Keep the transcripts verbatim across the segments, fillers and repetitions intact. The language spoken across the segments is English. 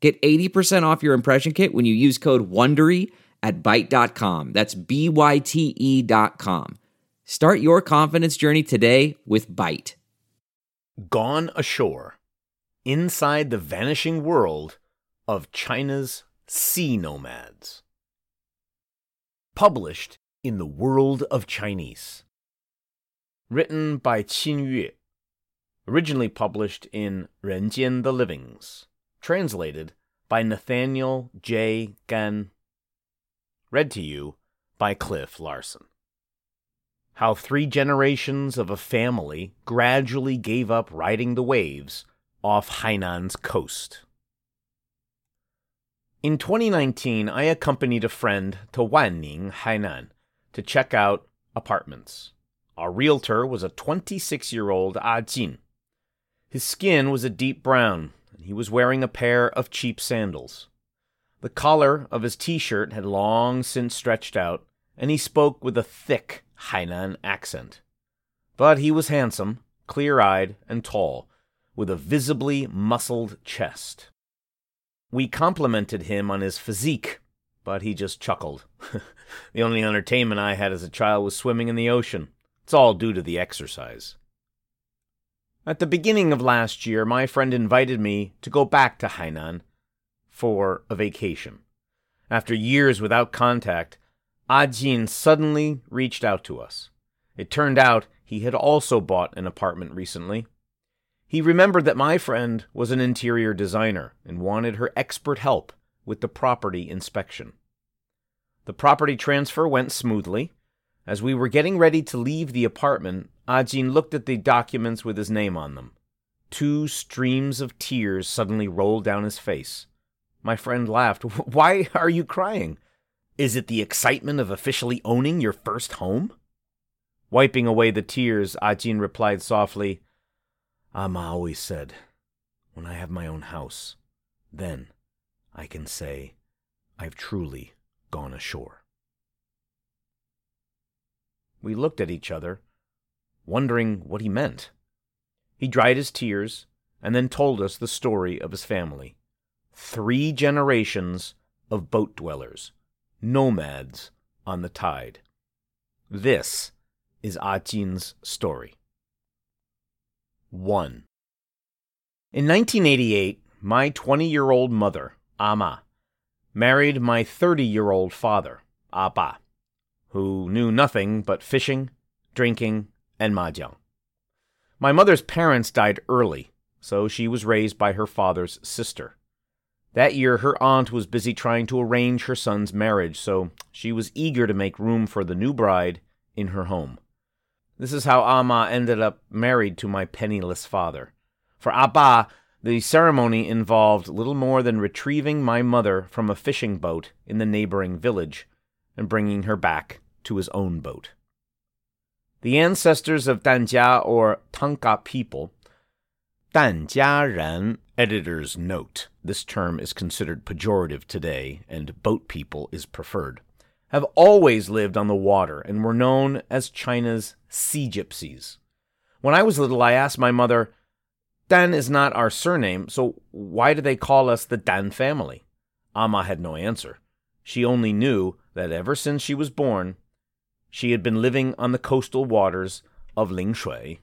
Get eighty percent off your impression kit when you use code WONDERY at byte dot com. That's B Y T E dot com. Start your confidence journey today with Byte. Gone Ashore. Inside the vanishing world of China's sea nomads. Published in The World of Chinese. Written by Qin Yue. Originally published in Renjian the Livings. Translated by Nathaniel J. Gan. Read to you by Cliff Larsen. How three generations of a family gradually gave up riding the waves off Hainan's coast. In twenty nineteen, I accompanied a friend to Wanning, Hainan, to check out apartments. Our realtor was a twenty-six-year-old Ah Jin. His skin was a deep brown. He was wearing a pair of cheap sandals. The collar of his t-shirt had long since stretched out, and he spoke with a thick Hainan accent. But he was handsome, clear-eyed, and tall, with a visibly muscled chest. We complimented him on his physique, but he just chuckled. The only entertainment I had as a child was swimming in the ocean. It's all due to the exercise. At the beginning of last year, my friend invited me to go back to Hainan for a vacation. After years without contact, Ah Jin suddenly reached out to us. It turned out he had also bought an apartment recently. He remembered that my friend was an interior designer and wanted her expert help with the property inspection. The property transfer went smoothly. As we were getting ready to leave the apartment, Ah Jin looked at the documents with his name on them. Two streams of tears suddenly rolled down his face. My friend laughed. Why are you crying? Is it the excitement of officially owning your first home? Wiping away the tears, Ah Jin replied softly, Ah Ma always said, when I have my own house, then I can say I've truly gone ashore. We looked at each other, wondering what he meant. He dried his tears and then told us the story of his family. Three generations of boat dwellers, nomads on the tide. This is Ah Jin's story. one. In nineteen eighty-eight, my twenty-year-old mother, Ah Ma, married my thirty-year-old father, Ah Ba, who knew nothing but fishing, drinking, and Ma Jiang. My mother's parents died early, so she was raised by her father's sister. That year, her aunt was busy trying to arrange her son's marriage, so she was eager to make room for the new bride in her home. This is how Ah Ma ended up married to my penniless father. For Ah Ba, the ceremony involved little more than retrieving my mother from a fishing boat in the neighboring village and bringing her back to his own boat. The ancestors of Danjia or Tanka people, Danjiaren, editor's note, this term is considered pejorative today and boat people is preferred, have always lived on the water and were known as China's sea gypsies. When I was little, I asked my mother, Dan is not our surname, so why do they call us the Dan family? Ah Ma had no answer. She only knew that ever since she was born, she had been living on the coastal waters of Ling Shui.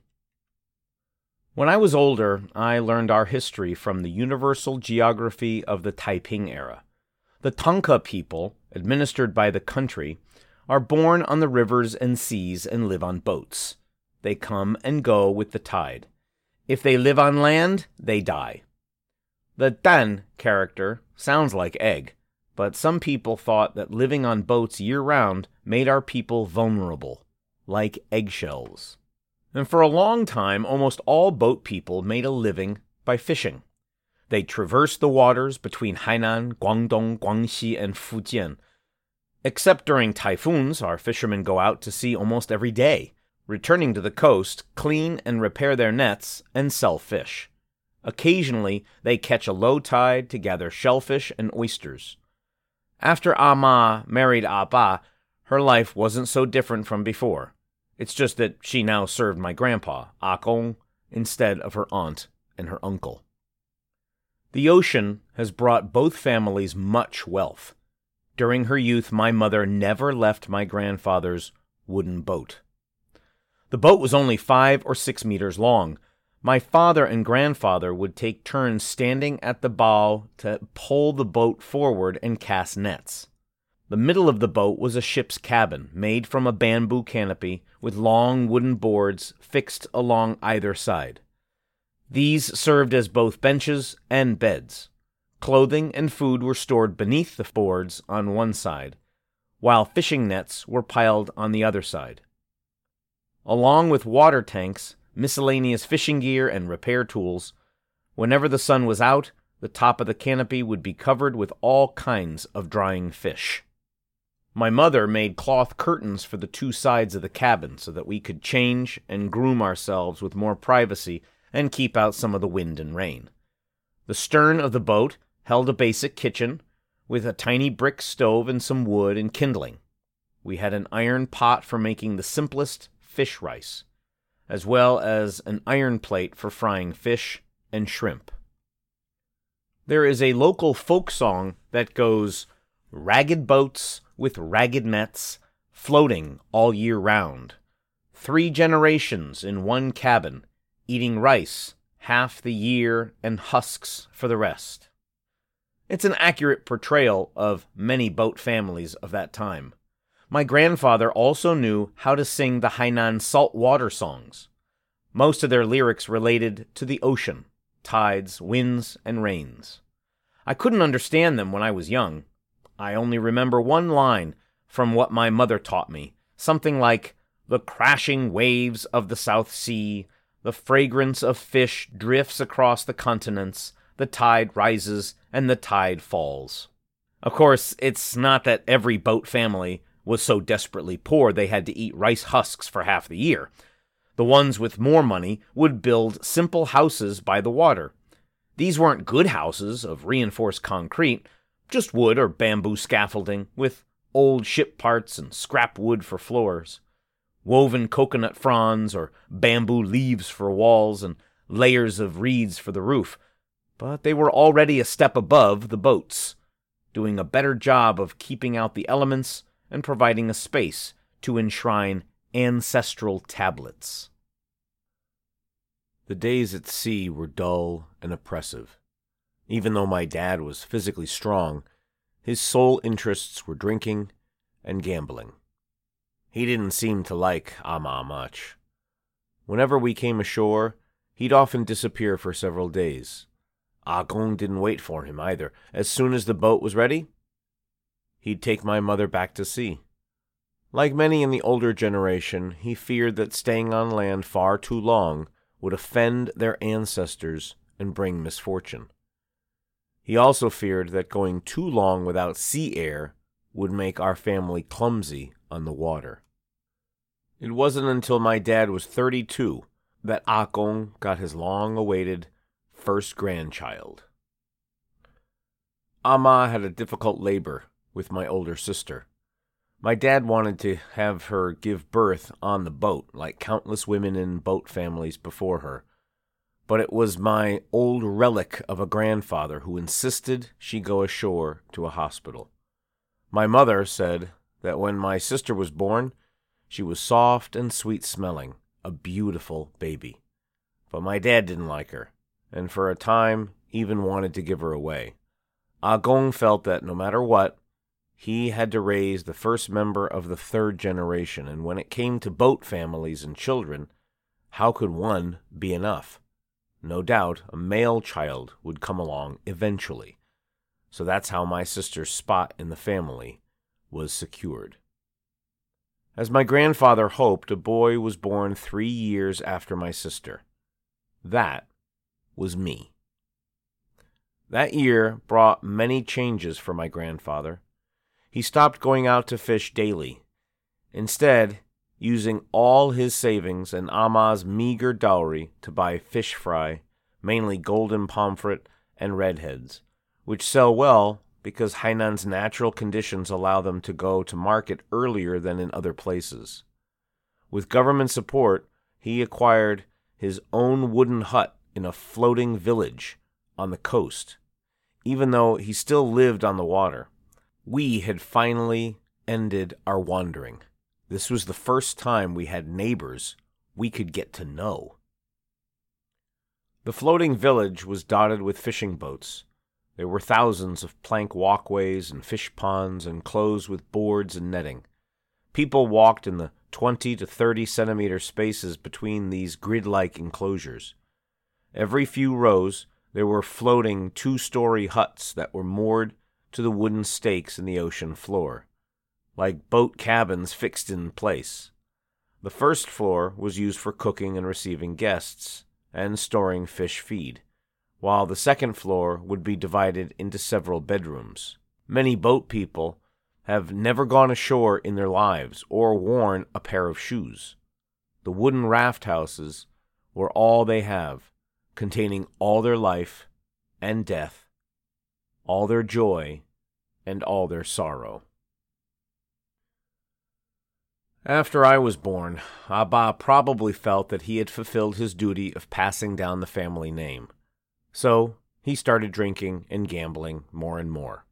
When I was older, I learned our history from the universal geography of the Taiping era. The Tanka people, administered by the country, are born on the rivers and seas and live on boats. They come and go with the tide. If they live on land, they die. The Dan character sounds like egg, but some people thought that living on boats year-round made our people vulnerable, like eggshells. And for a long time, almost all boat people made a living by fishing. They traversed the waters between Hainan, Guangdong, Guangxi, and Fujian. Except during typhoons, our fishermen go out to sea almost every day, returning to the coast, clean and repair their nets, and sell fish. Occasionally, they catch a low tide to gather shellfish and oysters. After Ah Ma married Ah Ba, her life wasn't so different from before. It's just that she now served my grandpa, Ah Gong, instead of her aunt and her uncle. The ocean has brought both families much wealth. During her youth, my mother never left my grandfather's wooden boat. The boat was only five or six meters long. My father and grandfather would take turns standing at the bow to pull the boat forward and cast nets. The middle of the boat was a ship's cabin made from a bamboo canopy with long wooden boards fixed along either side. These served as both benches and beds. Clothing and food were stored beneath the boards on one side, while fishing nets were piled on the other side. Along with water tanks, miscellaneous fishing gear, and repair tools, whenever the sun was out, the top of the canopy would be covered with all kinds of drying fish. My mother made cloth curtains for the two sides of the cabin so that we could change and groom ourselves with more privacy and keep out some of the wind and rain. The stern of the boat held a basic kitchen with a tiny brick stove and some wood and kindling. We had an iron pot for making the simplest fish rice, as well as an iron plate for frying fish and shrimp. There is a local folk song that goes, "Ragged boats with ragged nets, floating all year round. Three generations in one cabin, eating rice half the year and husks for the rest." It's an accurate portrayal of many boat families of that time. My grandfather also knew how to sing the Hainan saltwater songs. Most of their lyrics related to the ocean, tides, winds, and rains. I couldn't understand them when I was young. I only remember one line from what my mother taught me, something like, "The crashing waves of the South Sea, the fragrance of fish drifts across the continents, the tide rises and the tide falls." Of course, it's not that every boat family was so desperately poor they had to eat rice husks for half the year. The ones with more money would build simple houses by the water. These weren't good houses of reinforced concrete, just wood or bamboo scaffolding with old ship parts and scrap wood for floors, woven coconut fronds or bamboo leaves for walls, and layers of reeds for the roof. But they were already a step above the boats, doing a better job of keeping out the elements and providing a space to enshrine ancestral tablets. The days at sea were dull and oppressive. Even though my dad was physically strong, his sole interests were drinking and gambling. He didn't seem to like Ah Ma much. Whenever we came ashore, he'd often disappear for several days. Ah Gong didn't wait for him either. As soon as the boat was ready, he'd take my mother back to sea. Like many in the older generation, he feared that staying on land far too long would offend their ancestors and bring misfortune. He also feared that going too long without sea air would make our family clumsy on the water. It wasn't until my dad was thirty-two that Ah Gong got his long-awaited first grandchild. Ah Ma had a difficult labor with my older sister. My dad wanted to have her give birth on the boat, like countless women in boat families before her. But it was my old relic of a grandfather who insisted she go ashore to a hospital. My mother said that when my sister was born, she was soft and sweet-smelling, a beautiful baby. But my dad didn't like her, and for a time even wanted to give her away. Ah Gong felt that no matter what, he had to raise the first member of the third generation, and when it came to boat families and children, how could one be enough? No doubt a male child would come along eventually. So that's how my sister's spot in the family was secured. As my grandfather hoped, a boy was born three years after my sister. That was me. That year brought many changes for my grandfather. He stopped going out to fish daily, instead using all his savings and Ah Ma's meager dowry to buy fish fry, mainly golden pomfret and redheads, which sell well because Hainan's natural conditions allow them to go to market earlier than in other places. With government support, he acquired his own wooden hut in a floating village on the coast, even though he still lived on the water. We had finally ended our wandering. This was the first time we had neighbors we could get to know. The floating village was dotted with fishing boats. There were thousands of plank walkways and fish ponds enclosed with boards and netting. People walked in the twenty to thirty centimeter spaces between these grid-like enclosures. Every few rows, there were floating two-story huts that were moored to the wooden stakes in the ocean floor, like boat cabins fixed in place. The first floor was used for cooking and receiving guests, and storing fish feed, while the second floor would be divided into several bedrooms. Many boat people have never gone ashore in their lives or worn a pair of shoes. The wooden raft houses were all they have, containing all their life and death, all their joy, and all their sorrow. After I was born, Ah Ba probably felt that he had fulfilled his duty of passing down the family name. So, he started drinking and gambling more and more.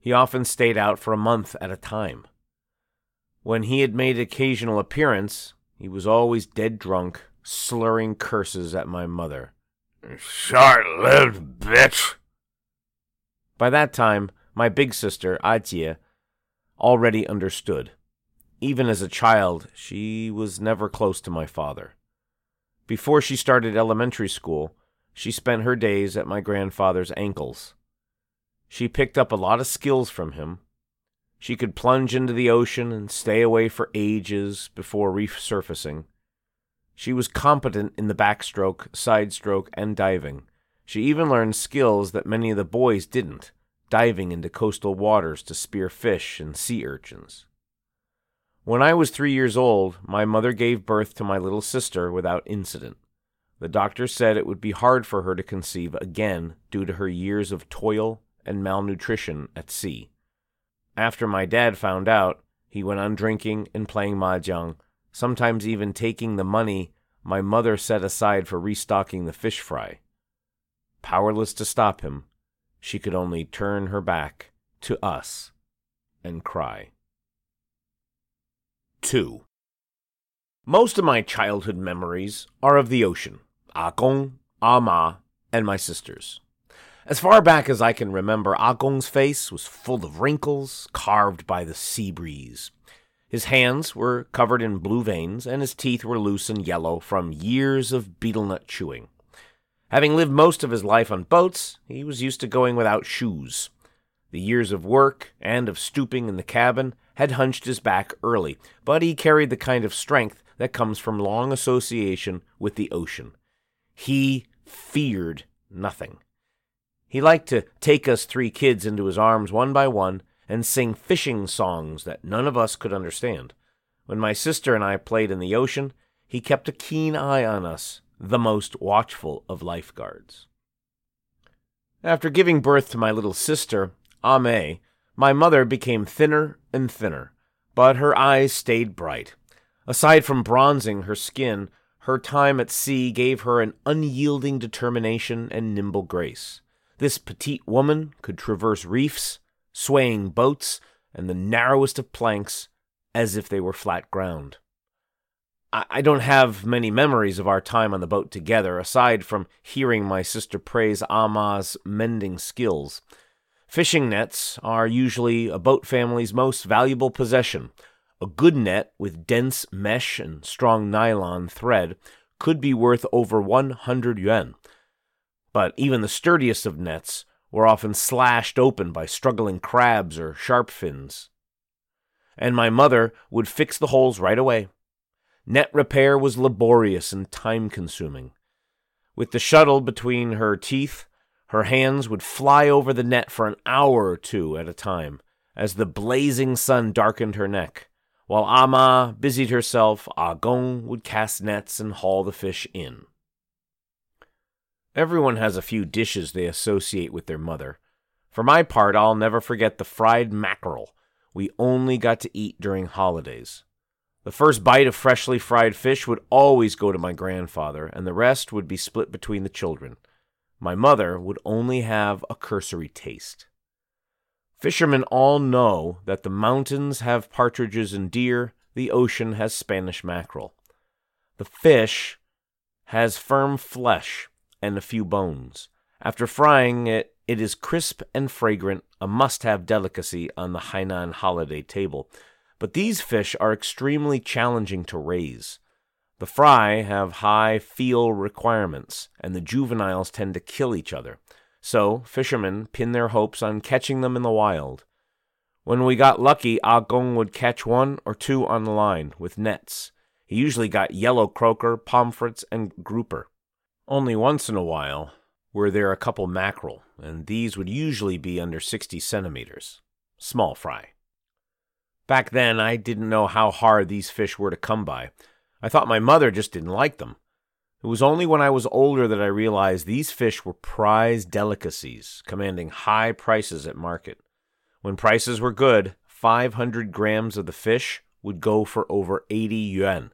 He often stayed out for a month at a time. When he had made occasional appearance, he was always dead drunk, slurring curses at my mother. "Short-lived bitch!" By that time, my big sister, Ah Jie, already understood. Even as a child, she was never close to my father. Before she started elementary school, she spent her days at my grandfather's ankles. She picked up a lot of skills from him. She could plunge into the ocean and stay away for ages before resurfacing. She was competent in the backstroke, sidestroke, and diving. She even learned skills that many of the boys didn't, diving into coastal waters to spear fish and sea urchins. When I was three years old, my mother gave birth to my little sister without incident. The doctor said it would be hard for her to conceive again due to her years of toil and malnutrition at sea. After my dad found out, he went on drinking and playing mahjong, sometimes even taking the money my mother set aside for restocking the fish fry. Powerless to stop him, she could only turn her back to us and cry. two. Most of my childhood memories are of the ocean, Ah Gong, Ah Ma, and my sisters. As far back as I can remember, Ah Gong's face was full of wrinkles carved by the sea breeze. His hands were covered in blue veins, and his teeth were loose and yellow from years of betel nut chewing. Having lived most of his life on boats, he was used to going without shoes. The years of work and of stooping in the cabin had hunched his back early, but he carried the kind of strength that comes from long association with the ocean. He feared nothing. He liked to take us three kids into his arms one by one and sing fishing songs that none of us could understand. When my sister and I played in the ocean, he kept a keen eye on us, the most watchful of lifeguards. After giving birth to my little sister, Ah Mei, my mother became thinner and thinner, but her eyes stayed bright. Aside from bronzing her skin, her time at sea gave her an unyielding determination and nimble grace. This petite woman could traverse reefs, swaying boats, and the narrowest of planks as if they were flat ground. I don't have many memories of our time on the boat together, aside from hearing my sister praise Ah Ma's mending skills. Fishing nets are usually a boat family's most valuable possession. A good net with dense mesh and strong nylon thread could be worth over one hundred yuan. But even the sturdiest of nets were often slashed open by struggling crabs or sharp fins. And my mother would fix the holes right away. Net repair was laborious and time-consuming. With the shuttle between her teeth, Her hands would fly over the net for an hour or two at a time, as the blazing sun darkened her neck. While Ah Ma busied herself, Ah Gong would cast nets and haul the fish in. Everyone has a few dishes they associate with their mother. For my part, I'll never forget the fried mackerel we only got to eat during holidays. The first bite of freshly fried fish would always go to my grandfather, and the rest would be split between the children. My mother would only have a cursory taste. Fishermen all know that the mountains have partridges and deer, the ocean has Spanish mackerel. The fish has firm flesh and a few bones. After frying it, it is crisp and fragrant, a must-have delicacy on the Hainan holiday table. But these fish are extremely challenging to raise. The fry have high feel requirements, and the juveniles tend to kill each other. So, fishermen pin their hopes on catching them in the wild. When we got lucky, Ah Gong would catch one or two on the line with nets. He usually got yellow croaker, pomfrets, and grouper. Only once in a while were there a couple mackerel, and these would usually be under sixty centimeters. Small fry. Back then, I didn't know how hard these fish were to come by. I thought my mother just didn't like them. It was only when I was older that I realized these fish were prized delicacies, commanding high prices at market. When prices were good, five hundred grams of the fish would go for over eighty yuan.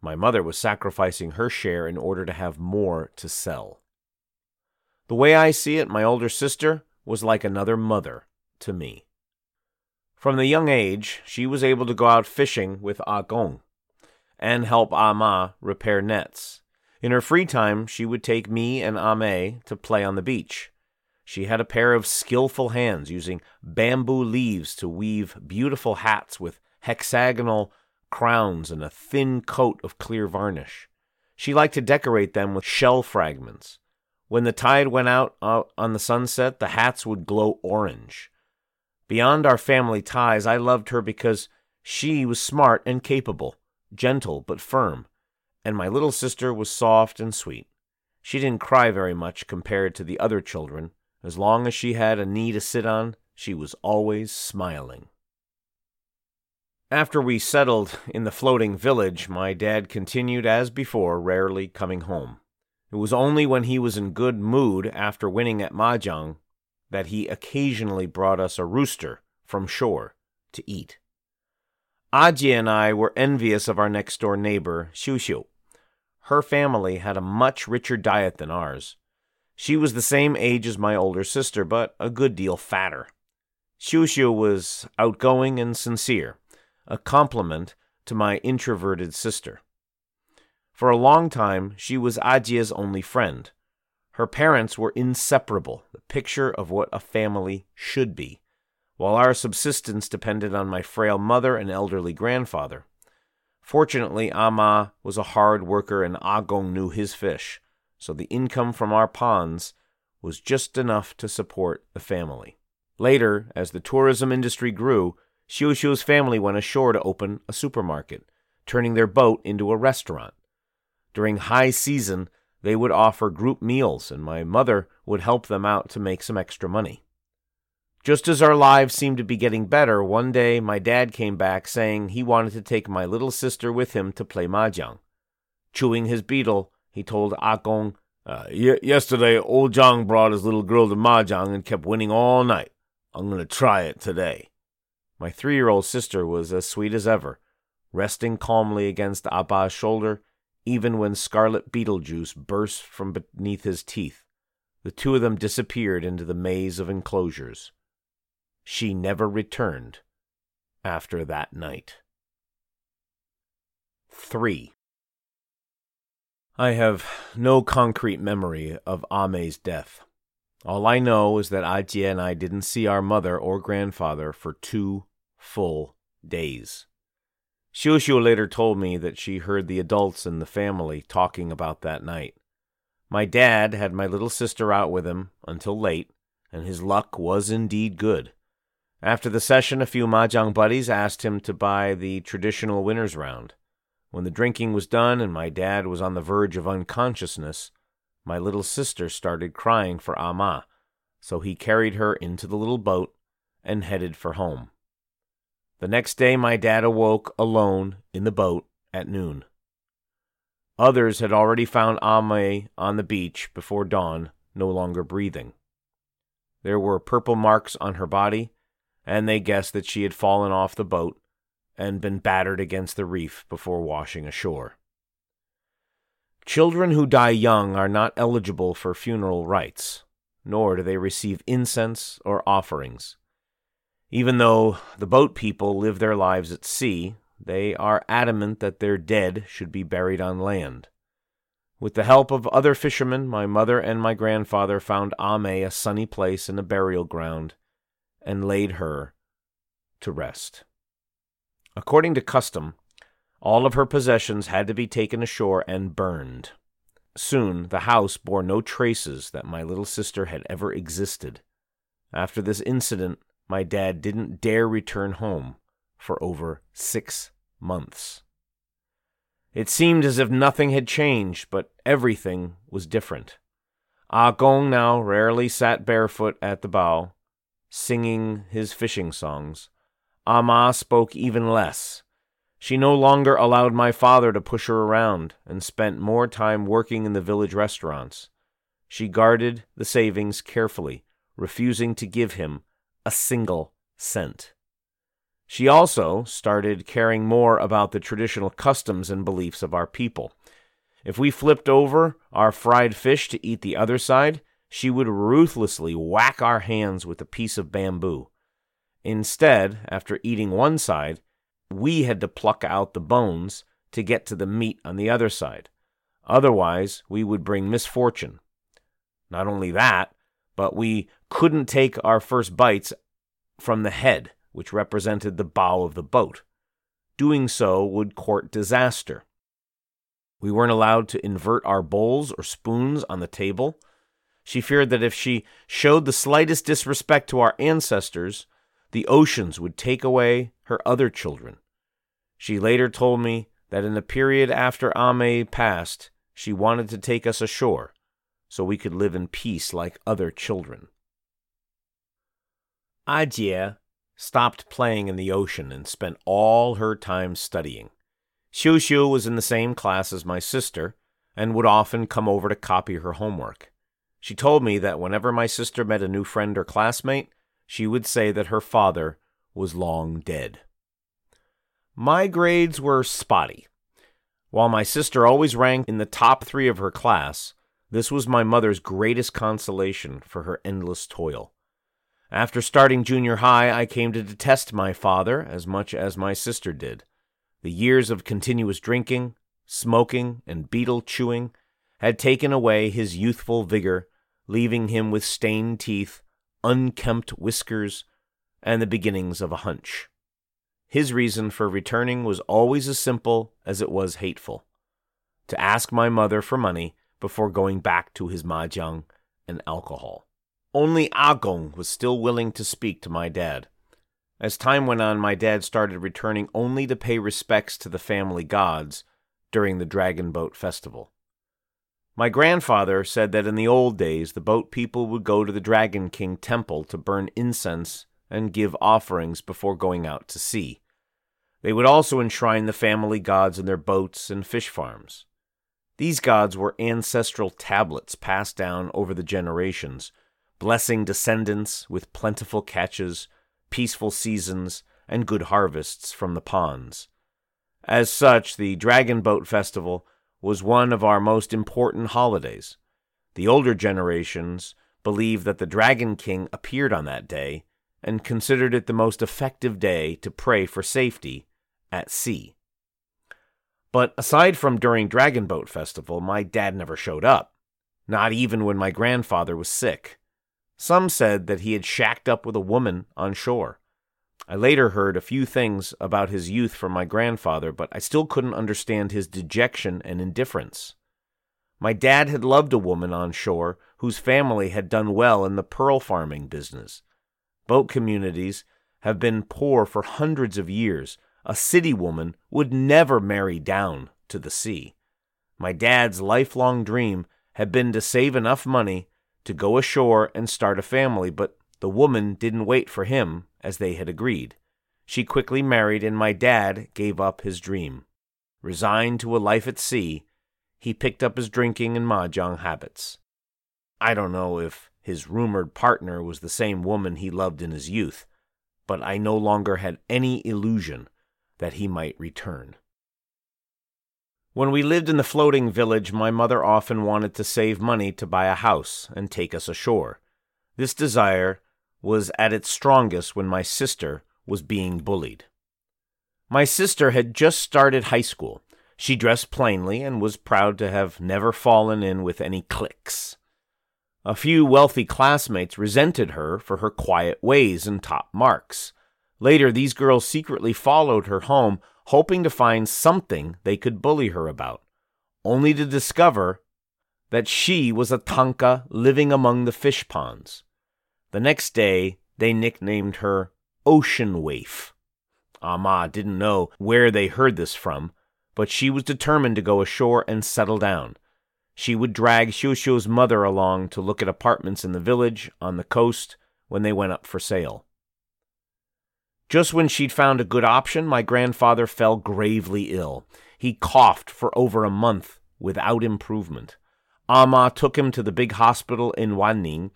My mother was sacrificing her share in order to have more to sell. The way I see it, my older sister was like another mother to me. From the young age, she was able to go out fishing with Ah Gong and help Ah Ma repair nets. In her free time, she would take me and Ah Mei to play on the beach. She had a pair of skillful hands, using bamboo leaves to weave beautiful hats with hexagonal crowns and a thin coat of clear varnish. She liked to decorate them with shell fragments. When the tide went out on the sunset, the hats would glow orange. Beyond our family ties, I loved her because she was smart and capable, gentle but firm, and my little sister was soft and sweet. She didn't cry very much compared to the other children. As long as she had a knee to sit on, she was always smiling. After we settled in the floating village, my dad continued as before, rarely coming home. It was only when he was in good mood after winning at Ma Jiang that he occasionally brought us a rooster from shore to eat. Ah Jie and I were envious of our next-door neighbor, Xiu Xiu. Her family had a much richer diet than ours. She was the same age as my older sister, but a good deal fatter. Xiu Xiu was outgoing and sincere, a compliment to my introverted sister. For a long time, she was Ah Jie's only friend. Her parents were inseparable, the picture of what a family should be, while our subsistence depended on my frail mother and elderly grandfather. Fortunately, Ah Ma was a hard worker and Ah Gong knew his fish, so the income from our ponds was just enough to support the family. Later, as the tourism industry grew, Xiu Xiu's family went ashore to open a supermarket, turning their boat into a restaurant. During high season, they would offer group meals, and my mother would help them out to make some extra money. Just as our lives seemed to be getting better, one day my dad came back saying he wanted to take my little sister with him to play mahjong. Chewing his beetle, he told Ah Gong, uh, y- Yesterday, old Zhang brought his little girl to mahjong and kept winning all night. I'm going to try it today. My three-year-old sister was as sweet as ever, resting calmly against Apa's shoulder, even when scarlet beetle juice burst from beneath his teeth. The two of them disappeared into the maze of enclosures. She never returned after that night. Three. I have no concrete memory of Ah Mei's death. All I know is that Ah Jie and I didn't see our mother or grandfather for two full days. Xiu Xiu later told me that she heard the adults in the family talking about that night. My dad had my little sister out with him until late, and his luck was indeed good. After the session, a few mahjong buddies asked him to buy the traditional winner's round. When the drinking was done and my dad was on the verge of unconsciousness, my little sister started crying for Ah Ma, so he carried her into the little boat and headed for home. The next day my dad awoke alone in the boat at noon. Others had already found Ah Mei on the beach before dawn, no longer breathing. There were purple marks on her body, and they guessed that she had fallen off the boat and been battered against the reef before washing ashore. Children who die young are not eligible for funeral rites, nor do they receive incense or offerings. Even though the boat people live their lives at sea, they are adamant that their dead should be buried on land. With the help of other fishermen, my mother and my grandfather found Ah Mei a sunny place in a burial ground and laid her to rest. According to custom, all of her possessions had to be taken ashore and burned. Soon the house bore no traces that my little sister had ever existed. After this incident, my dad didn't dare return home for over six months. It seemed as if nothing had changed, but everything was different. Ah Gong now rarely sat barefoot at the bow, singing his fishing songs. Ah Ma spoke even less. She no longer allowed my father to push her around and spent more time working in the village restaurants. She guarded the savings carefully, refusing to give him a single cent. She also started caring more about the traditional customs and beliefs of our people. If we flipped over our fried fish to eat the other side, she would ruthlessly whack our hands with a piece of bamboo. Instead, after eating one side, we had to pluck out the bones to get to the meat on the other side. Otherwise, we would bring misfortune. Not only that, but we couldn't take our first bites from the head, which represented the bow of the boat. Doing so would court disaster. We weren't allowed to invert our bowls or spoons on the table. She feared that if she showed the slightest disrespect to our ancestors, the oceans would take away her other children. She later told me that in the period after Ah Mei passed, she wanted to take us ashore so we could live in peace like other children. Ah Jie stopped playing in the ocean and spent all her time studying. Xiu Xiu was in the same class as my sister and would often come over to copy her homework. She told me that whenever my sister met a new friend or classmate, she would say that her father was long dead. My grades were spotty. While my sister always ranked in the top three of her class, this was my mother's greatest consolation for her endless toil. After starting junior high, I came to detest my father as much as my sister did. The years of continuous drinking, smoking, and beetle chewing had taken away his youthful vigor, leaving him with stained teeth, unkempt whiskers, and the beginnings of a hunch. His reason for returning was always as simple as it was hateful: to ask my mother for money before going back to his mahjong and alcohol. Only Ah Gong was still willing to speak to my dad. As time went on, my dad started returning only to pay respects to the family gods during the Dragon Boat Festival. My grandfather said that in the old days, the boat people would go to the Dragon King temple to burn incense and give offerings before going out to sea. They would also enshrine the family gods in their boats and fish farms. These gods were ancestral tablets passed down over the generations, blessing descendants with plentiful catches, peaceful seasons, and good harvests from the ponds. As such, the Dragon Boat Festival was one of our most important holidays. The older generations believed that the Dragon King appeared on that day and considered it the most effective day to pray for safety at sea. But aside from during Dragon Boat Festival, my dad never showed up, not even when my grandfather was sick. Some said that he had shacked up with a woman on shore. I later heard a few things about his youth from my grandfather, but I still couldn't understand his dejection and indifference. My dad had loved a woman on shore whose family had done well in the pearl farming business. Boat communities have been poor for hundreds of years. A city woman would never marry down to the sea. My dad's lifelong dream had been to save enough money to go ashore and start a family, but the woman didn't wait for him, as they had agreed. She quickly married, and my dad gave up his dream. Resigned to a life at sea, he picked up his drinking and mahjong habits. I don't know if his rumored partner was the same woman he loved in his youth, but I no longer had any illusion that he might return. When we lived in the floating village, my mother often wanted to save money to buy a house and take us ashore. This desire was at its strongest when my sister was being bullied. My sister had just started high school. She dressed plainly and was proud to have never fallen in with any cliques. A few wealthy classmates resented her for her quiet ways and top marks. Later, these girls secretly followed her home, hoping to find something they could bully her about, only to discover that she was a Tanka living among the fish ponds. The next day, they nicknamed her Ocean Waif. Ah Ma didn't know where they heard this from, but she was determined to go ashore and settle down. She would drag Xiu Xiu's mother along to look at apartments in the village on the coast when they went up for sale. Just when she'd found a good option, my grandfather fell gravely ill. He coughed for over a month without improvement. Ah Ma took him to the big hospital in Wanning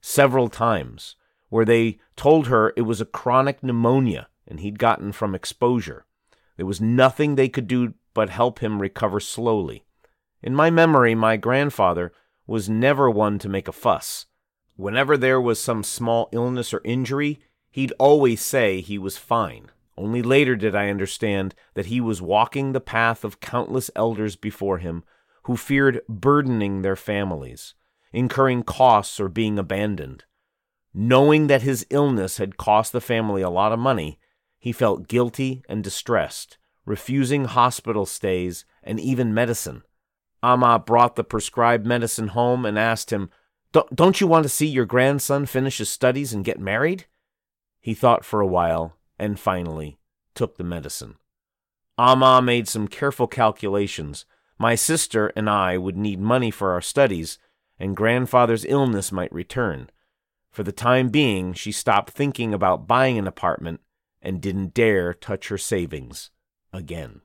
several times, where they told her it was a chronic pneumonia and he'd gotten from exposure. There was nothing they could do but help him recover slowly. In my memory, my grandfather was never one to make a fuss. Whenever there was some small illness or injury, he'd always say he was fine. Only later did I understand that he was walking the path of countless elders before him who feared burdening their families, incurring costs, or being abandoned. Knowing that his illness had cost the family a lot of money, he felt guilty and distressed, refusing hospital stays and even medicine. Ah Ma brought the prescribed medicine home and asked him, "Don't you want to see your grandson finish his studies and get married?" He thought for a while and finally took the medicine. Ah Ma made some careful calculations. My sister and I would need money for our studies, and grandfather's illness might return. For the time being, she stopped thinking about buying an apartment and didn't dare touch her savings again.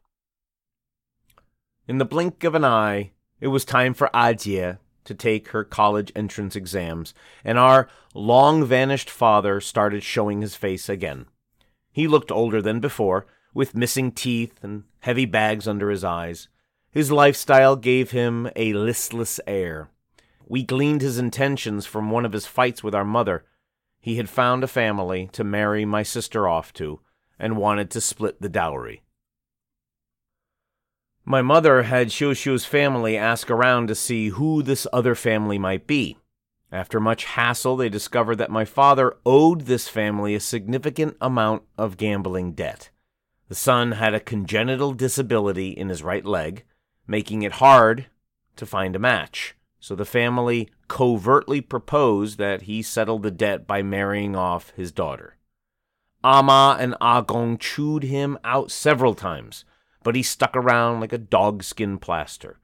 In the blink of an eye, it was time for Ah Jie to take her college entrance exams, and our long-vanished father started showing his face again. He looked older than before, with missing teeth and heavy bags under his eyes. His lifestyle gave him a listless air. We gleaned his intentions from one of his fights with our mother. He had found a family to marry my sister off to, and wanted to split the dowry. My mother had Xiu Xiu's family ask around to see who this other family might be. After much hassle, they discovered that my father owed this family a significant amount of gambling debt. The son had a congenital disability in his right leg, making it hard to find a match. So the family covertly proposed that he settle the debt by marrying off his daughter. Ah Ma and Ah Gong chewed him out several times, but he stuck around like a dogskin plaster.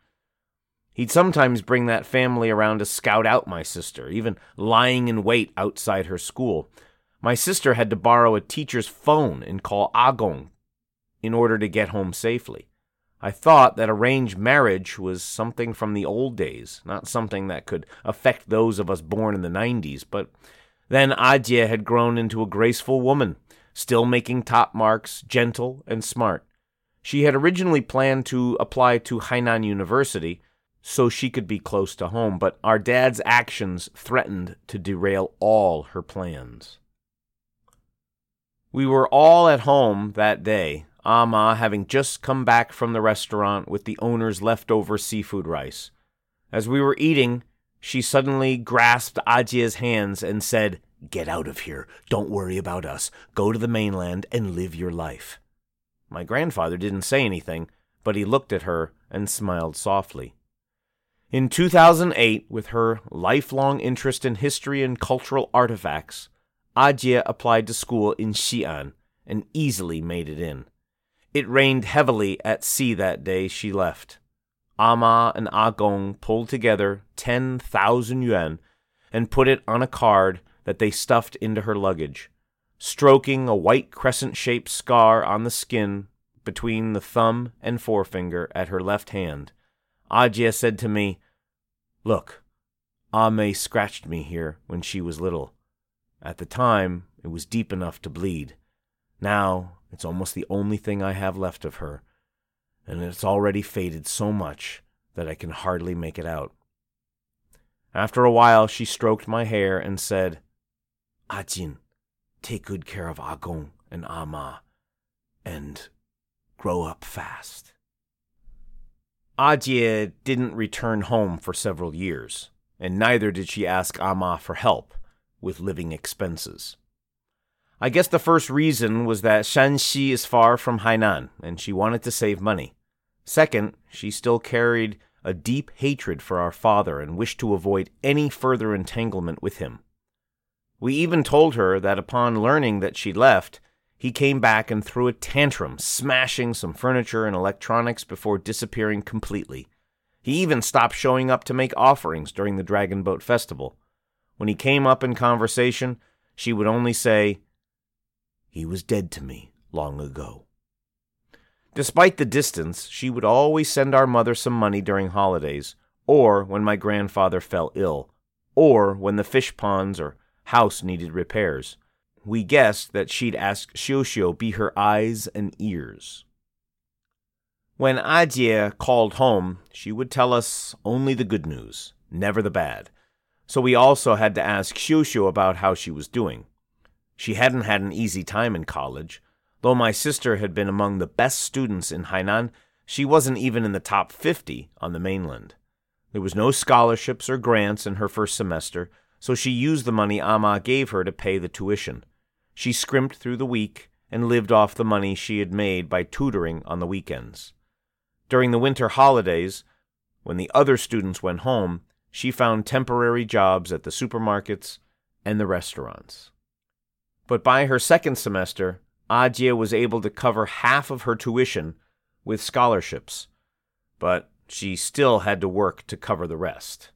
He'd sometimes bring that family around to scout out my sister, even lying in wait outside her school. My sister had to borrow a teacher's phone and call Ah Gong in order to get home safely. I thought that arranged marriage was something from the old days, not something that could affect those of us born in the nineties, but then Ah Jie had grown into a graceful woman, still making top marks, gentle and smart. She had originally planned to apply to Hainan University so she could be close to home, but our dad's actions threatened to derail all her plans. We were all at home that day, Ah Ma having just come back from the restaurant with the owner's leftover seafood rice. As we were eating, she suddenly grasped Ah Jie's hands and said, "Get out of here. Don't worry about us. Go to the mainland and live your life." My grandfather didn't say anything, but he looked at her and smiled softly. In two thousand eight, with her lifelong interest in history and cultural artifacts, Ah Jie applied to school in Xi'an and easily made it in. It rained heavily at sea that day she left. Ah Ma and Ah Gong pulled together ten thousand yuan and put it on a card that they stuffed into her luggage, stroking a white crescent-shaped scar on the skin between the thumb and forefinger at her left hand. Ah Jie said to me, "Look, Ah Mei scratched me here when she was little. At the time, it was deep enough to bleed. Now, it's almost the only thing I have left of her, and it's already faded so much that I can hardly make it out." After a while, she stroked my hair and said, "Ah Jin, take good care of Ah Gong and Ah Ma, and grow up fast." Ah Jie didn't return home for several years, and neither did she ask Ah Ma for help with living expenses. I guess the first reason was that Shaanxi is far from Hainan, and she wanted to save money. Second, she still carried a deep hatred for our father and wished to avoid any further entanglement with him. We even told her that upon learning that she left, he came back and threw a tantrum, smashing some furniture and electronics before disappearing completely. He even stopped showing up to make offerings during the Dragon Boat Festival. When he came up in conversation, she would only say, "He was dead to me long ago." Despite the distance, she would always send our mother some money during holidays, or when my grandfather fell ill, or when the fish ponds or house needed repairs. We guessed that she'd ask Xiu Xiu be her eyes and ears. When Ah Jie called home, she would tell us only the good news, never the bad. So we also had to ask Xiu Xiu about how she was doing. She hadn't had an easy time in college. Though my sister had been among the best students in Hainan, she wasn't even in the top fifty on the mainland. There was no scholarships or grants in her first semester, so she used the money Ah Ma gave her to pay the tuition. She scrimped through the week and lived off the money she had made by tutoring on the weekends. During the winter holidays, when the other students went home, she found temporary jobs at the supermarkets and the restaurants. But by her second semester, Ah Jie was able to cover half of her tuition with scholarships, but she still had to work to cover the rest.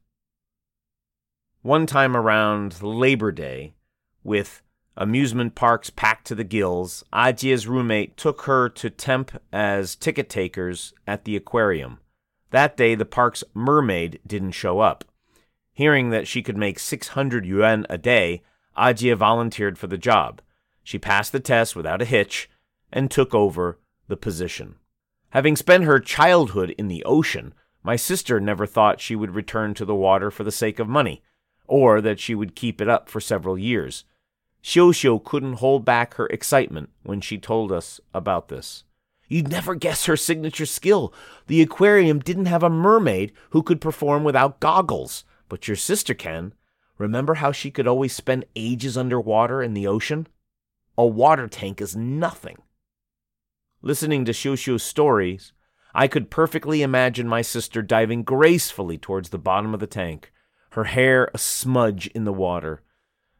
One time around Labor Day, with amusement parks packed to the gills, Ah Jie's roommate took her to temp as ticket takers at the aquarium. That day, the park's mermaid didn't show up. Hearing that she could make six hundred yuan a day, Ah Jie volunteered for the job. She passed the test without a hitch and took over the position. Having spent her childhood in the ocean, my sister never thought she would return to the water for the sake of money, or that she would keep it up for several years. Xiu Xiu couldn't hold back her excitement when she told us about this. "You'd never guess her signature skill. The aquarium didn't have a mermaid who could perform without goggles, but your sister can. Remember how she could always spend ages underwater in the ocean? A water tank is nothing." Listening to Xiu Xiu's stories, I could perfectly imagine my sister diving gracefully towards the bottom of the tank, her hair a smudge in the water.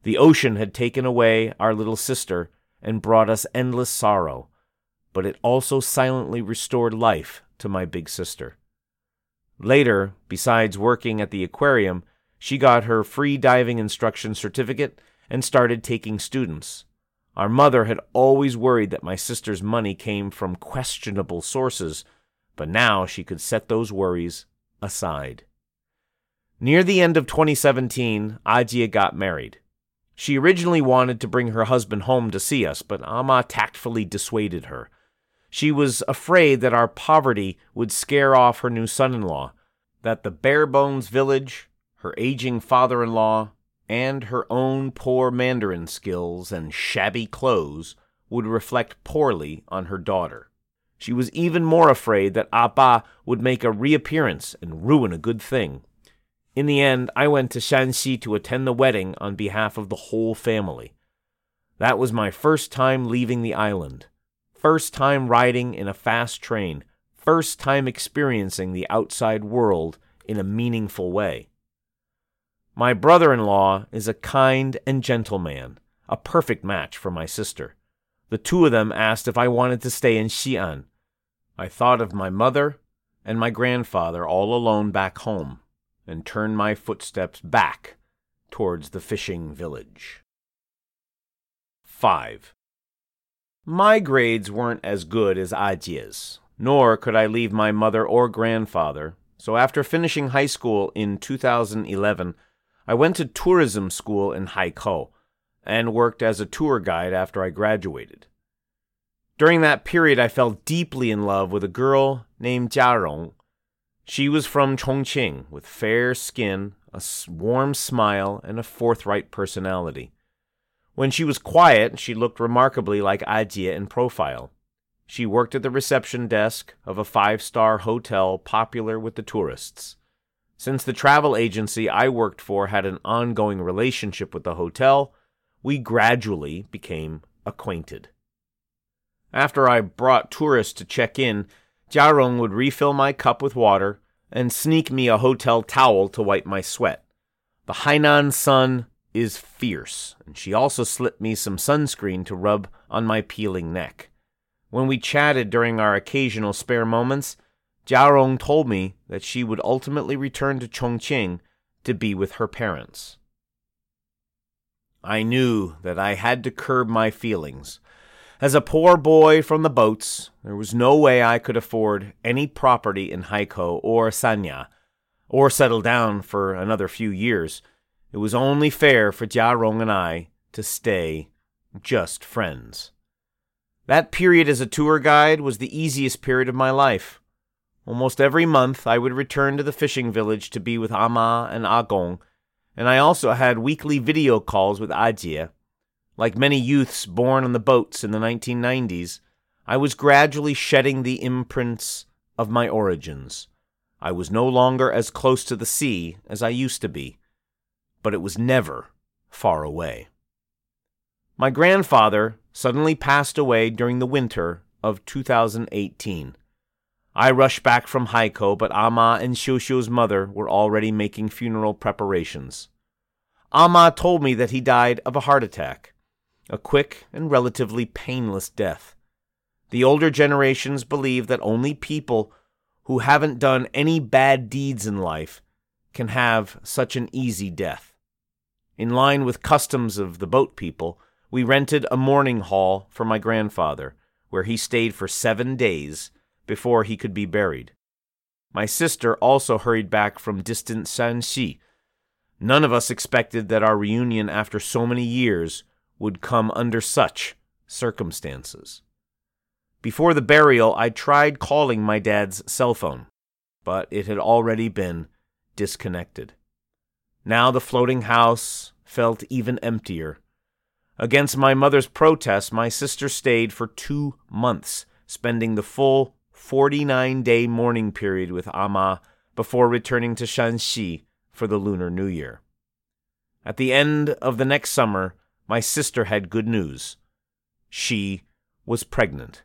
The ocean had taken away our little sister and brought us endless sorrow, but it also silently restored life to my big sister. Later, besides working at the aquarium, she got her free diving instruction certificate and started taking students. Our mother had always worried that my sister's money came from questionable sources, but now she could set those worries aside. Near the end of twenty seventeen, Ah Jie got married. She originally wanted to bring her husband home to see us, but Ah Ma tactfully dissuaded her. She was afraid that our poverty would scare off her new son-in-law, that the bare-bones village, her aging father-in-law, and her own poor Mandarin skills and shabby clothes would reflect poorly on her daughter. She was even more afraid that Apa would make a reappearance and ruin a good thing. In the end, I went to Shaanxi to attend the wedding on behalf of the whole family. That was my first time leaving the island, first time riding in a fast train, first time experiencing the outside world in a meaningful way. My brother-in-law is a kind and gentle man, a perfect match for my sister. The two of them asked if I wanted to stay in Xi'an. I thought of my mother and my grandfather all alone back home, and turned my footsteps back towards the fishing village. five. My grades weren't as good as Ah Jie's, nor could I leave my mother or grandfather, so after finishing high school in two thousand eleven, I went to tourism school in Haikou and worked as a tour guide after I graduated. During that period, I fell deeply in love with a girl named Jiarong. She was from Chongqing, with fair skin, a warm smile, and a forthright personality. When she was quiet, she looked remarkably like Ah Jie in profile. She worked at the reception desk of a five-star hotel popular with the tourists. Since the travel agency I worked for had an ongoing relationship with the hotel, we gradually became acquainted. After I brought tourists to check in, Jiarong would refill my cup with water and sneak me a hotel towel to wipe my sweat. The Hainan sun is fierce, and she also slipped me some sunscreen to rub on my peeling neck. When we chatted during our occasional spare moments, Jiarong told me that she would ultimately return to Chongqing to be with her parents. I knew that I had to curb my feelings. As a poor boy from the boats, there was no way I could afford any property in Haikou or Sanya, or settle down for another few years. It was only fair for Jiarong and I to stay just friends. That period as a tour guide was the easiest period of my life. Almost every month, I would return to the fishing village to be with Ah Ma and Ah Gong, and I also had weekly video calls with Ah Jie. Like many youths born on the boats in the nineteen nineties, I was gradually shedding the imprints of my origins. I was no longer as close to the sea as I used to be, but it was never far away. My grandfather suddenly passed away during the winter of two thousand eighteen. I rushed back from Haikou, but Ah Ma and Xiu Xiu's mother were already making funeral preparations. Ah Ma told me that he died of a heart attack, a quick and relatively painless death. The older generations believe that only people who haven't done any bad deeds in life can have such an easy death. In line with customs of the boat people, we rented a mourning hall for my grandfather, where he stayed for seven days before he could be buried. My sister also hurried back from distant Shaanxi. None of us expected that our reunion after so many years would come under such circumstances. Before the burial, I tried calling my dad's cell phone, but it had already been disconnected. Now the floating house felt even emptier. Against my mother's protest, my sister stayed for two months, spending the full forty-nine-day mourning period with Ah Ma before returning to Shaanxi for the Lunar New Year. At the end of the next summer, my sister had good news. She was pregnant.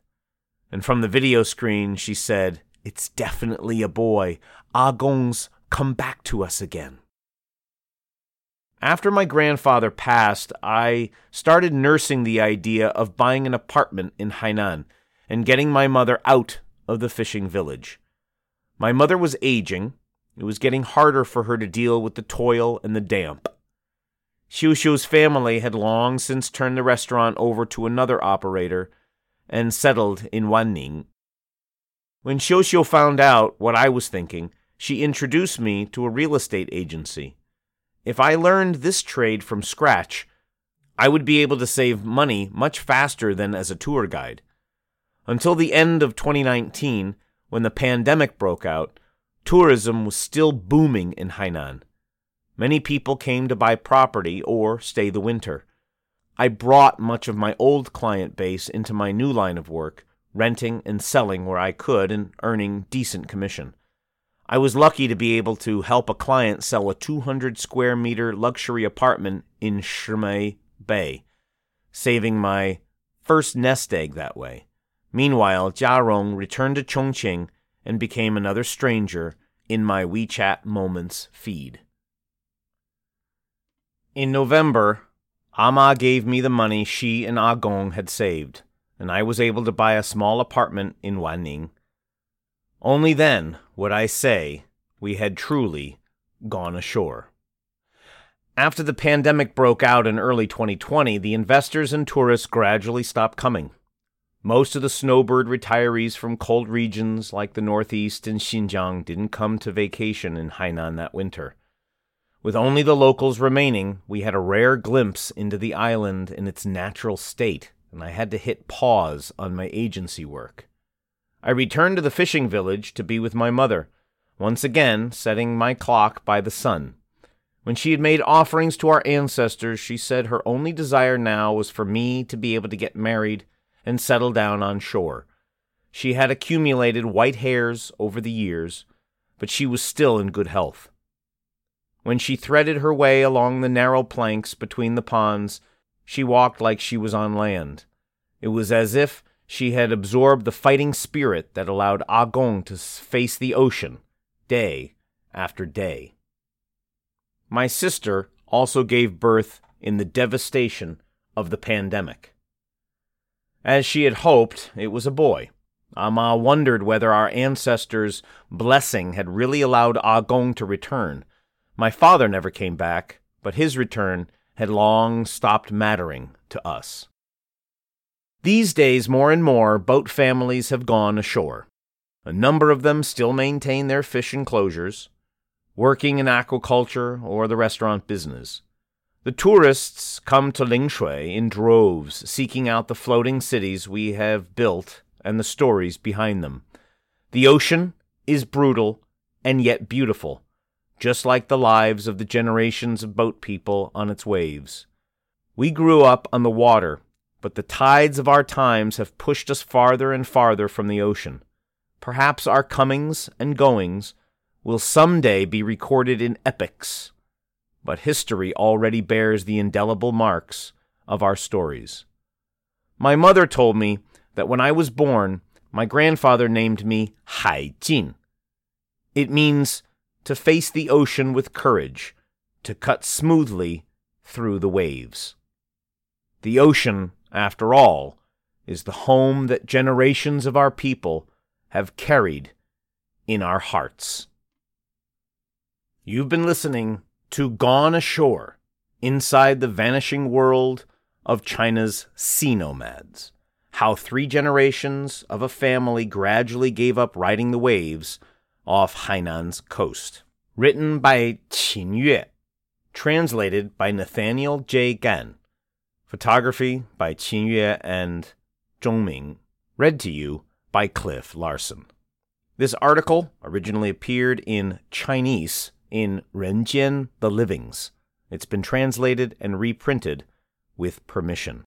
And from the video screen, she said, "It's definitely a boy. Ah Gong's come back to us again." After my grandfather passed, I started nursing the idea of buying an apartment in Hainan and getting my mother out of the fishing village. My mother was aging. It was getting harder for her to deal with the toil and the damp. Xiu Xiu's family had long since turned the restaurant over to another operator and settled in Wanning. When Xiu Xiu found out what I was thinking, she introduced me to a real estate agency. If I learned this trade from scratch, I would be able to save money much faster than as a tour guide. Until the end of twenty nineteen, when the pandemic broke out, tourism was still booming in Hainan. Many people came to buy property or stay the winter. I brought much of my old client base into my new line of work, renting and selling where I could and earning decent commission. I was lucky to be able to help a client sell a two hundred square meter luxury apartment in Shimei Bay, saving my first nest egg that way. Meanwhile, Jiarong returned to Chongqing and became another stranger in my WeChat Moments feed. In November, Ah Ma gave me the money she and Ah Gong had saved, and I was able to buy a small apartment in Wanning. Only then would I say we had truly gone ashore. After the pandemic broke out in early twenty twenty, the investors and tourists gradually stopped coming. Most of the snowbird retirees from cold regions like the Northeast and Xinjiang didn't come to vacation in Hainan that winter. With only the locals remaining, we had a rare glimpse into the island in its natural state, and I had to hit pause on my agency work. I returned to the fishing village to be with my mother, once again setting my clock by the sun. When she had made offerings to our ancestors, she said her only desire now was for me to be able to get married and settle down on shore. She had accumulated white hairs over the years, but she was still in good health. When she threaded her way along the narrow planks between the ponds, she walked like she was on land. It was as if she had absorbed the fighting spirit that allowed Ah Gong to face the ocean, day after day. My sister also gave birth in the devastation of the pandemic. As she had hoped, it was a boy. Ah Ma wondered whether our ancestors' blessing had really allowed Ah Gong to return. My father never came back, but his return had long stopped mattering to us. These days, more and more, boat families have gone ashore. A number of them still maintain their fish enclosures, working in aquaculture or the restaurant business. The tourists come to Ling Shui in droves, seeking out the floating cities we have built and the stories behind them. The ocean is brutal and yet beautiful, just like the lives of the generations of boat people on its waves. We grew up on the water, but the tides of our times have pushed us farther and farther from the ocean. Perhaps our comings and goings will someday be recorded in epics, but history already bears the indelible marks of our stories. My mother told me that when I was born, my grandfather named me Hai Jin. It means to face the ocean with courage, to cut smoothly through the waves. The ocean, after all, is the home that generations of our people have carried in our hearts. You've been listening to Gone Ashore, Inside the Vanishing World of China's Sea Nomads, How Three Generations of a Family Gradually Gave Up Riding the Waves off Hainan's Coast. Written by Qin Yue. Translated by Nathaniel J. Gan. Photography by Qin Yue and Chongqing. Read to you by Cliff Larsen. This article originally appeared in Chinese in Renjian the Livings. It's been translated and reprinted with permission.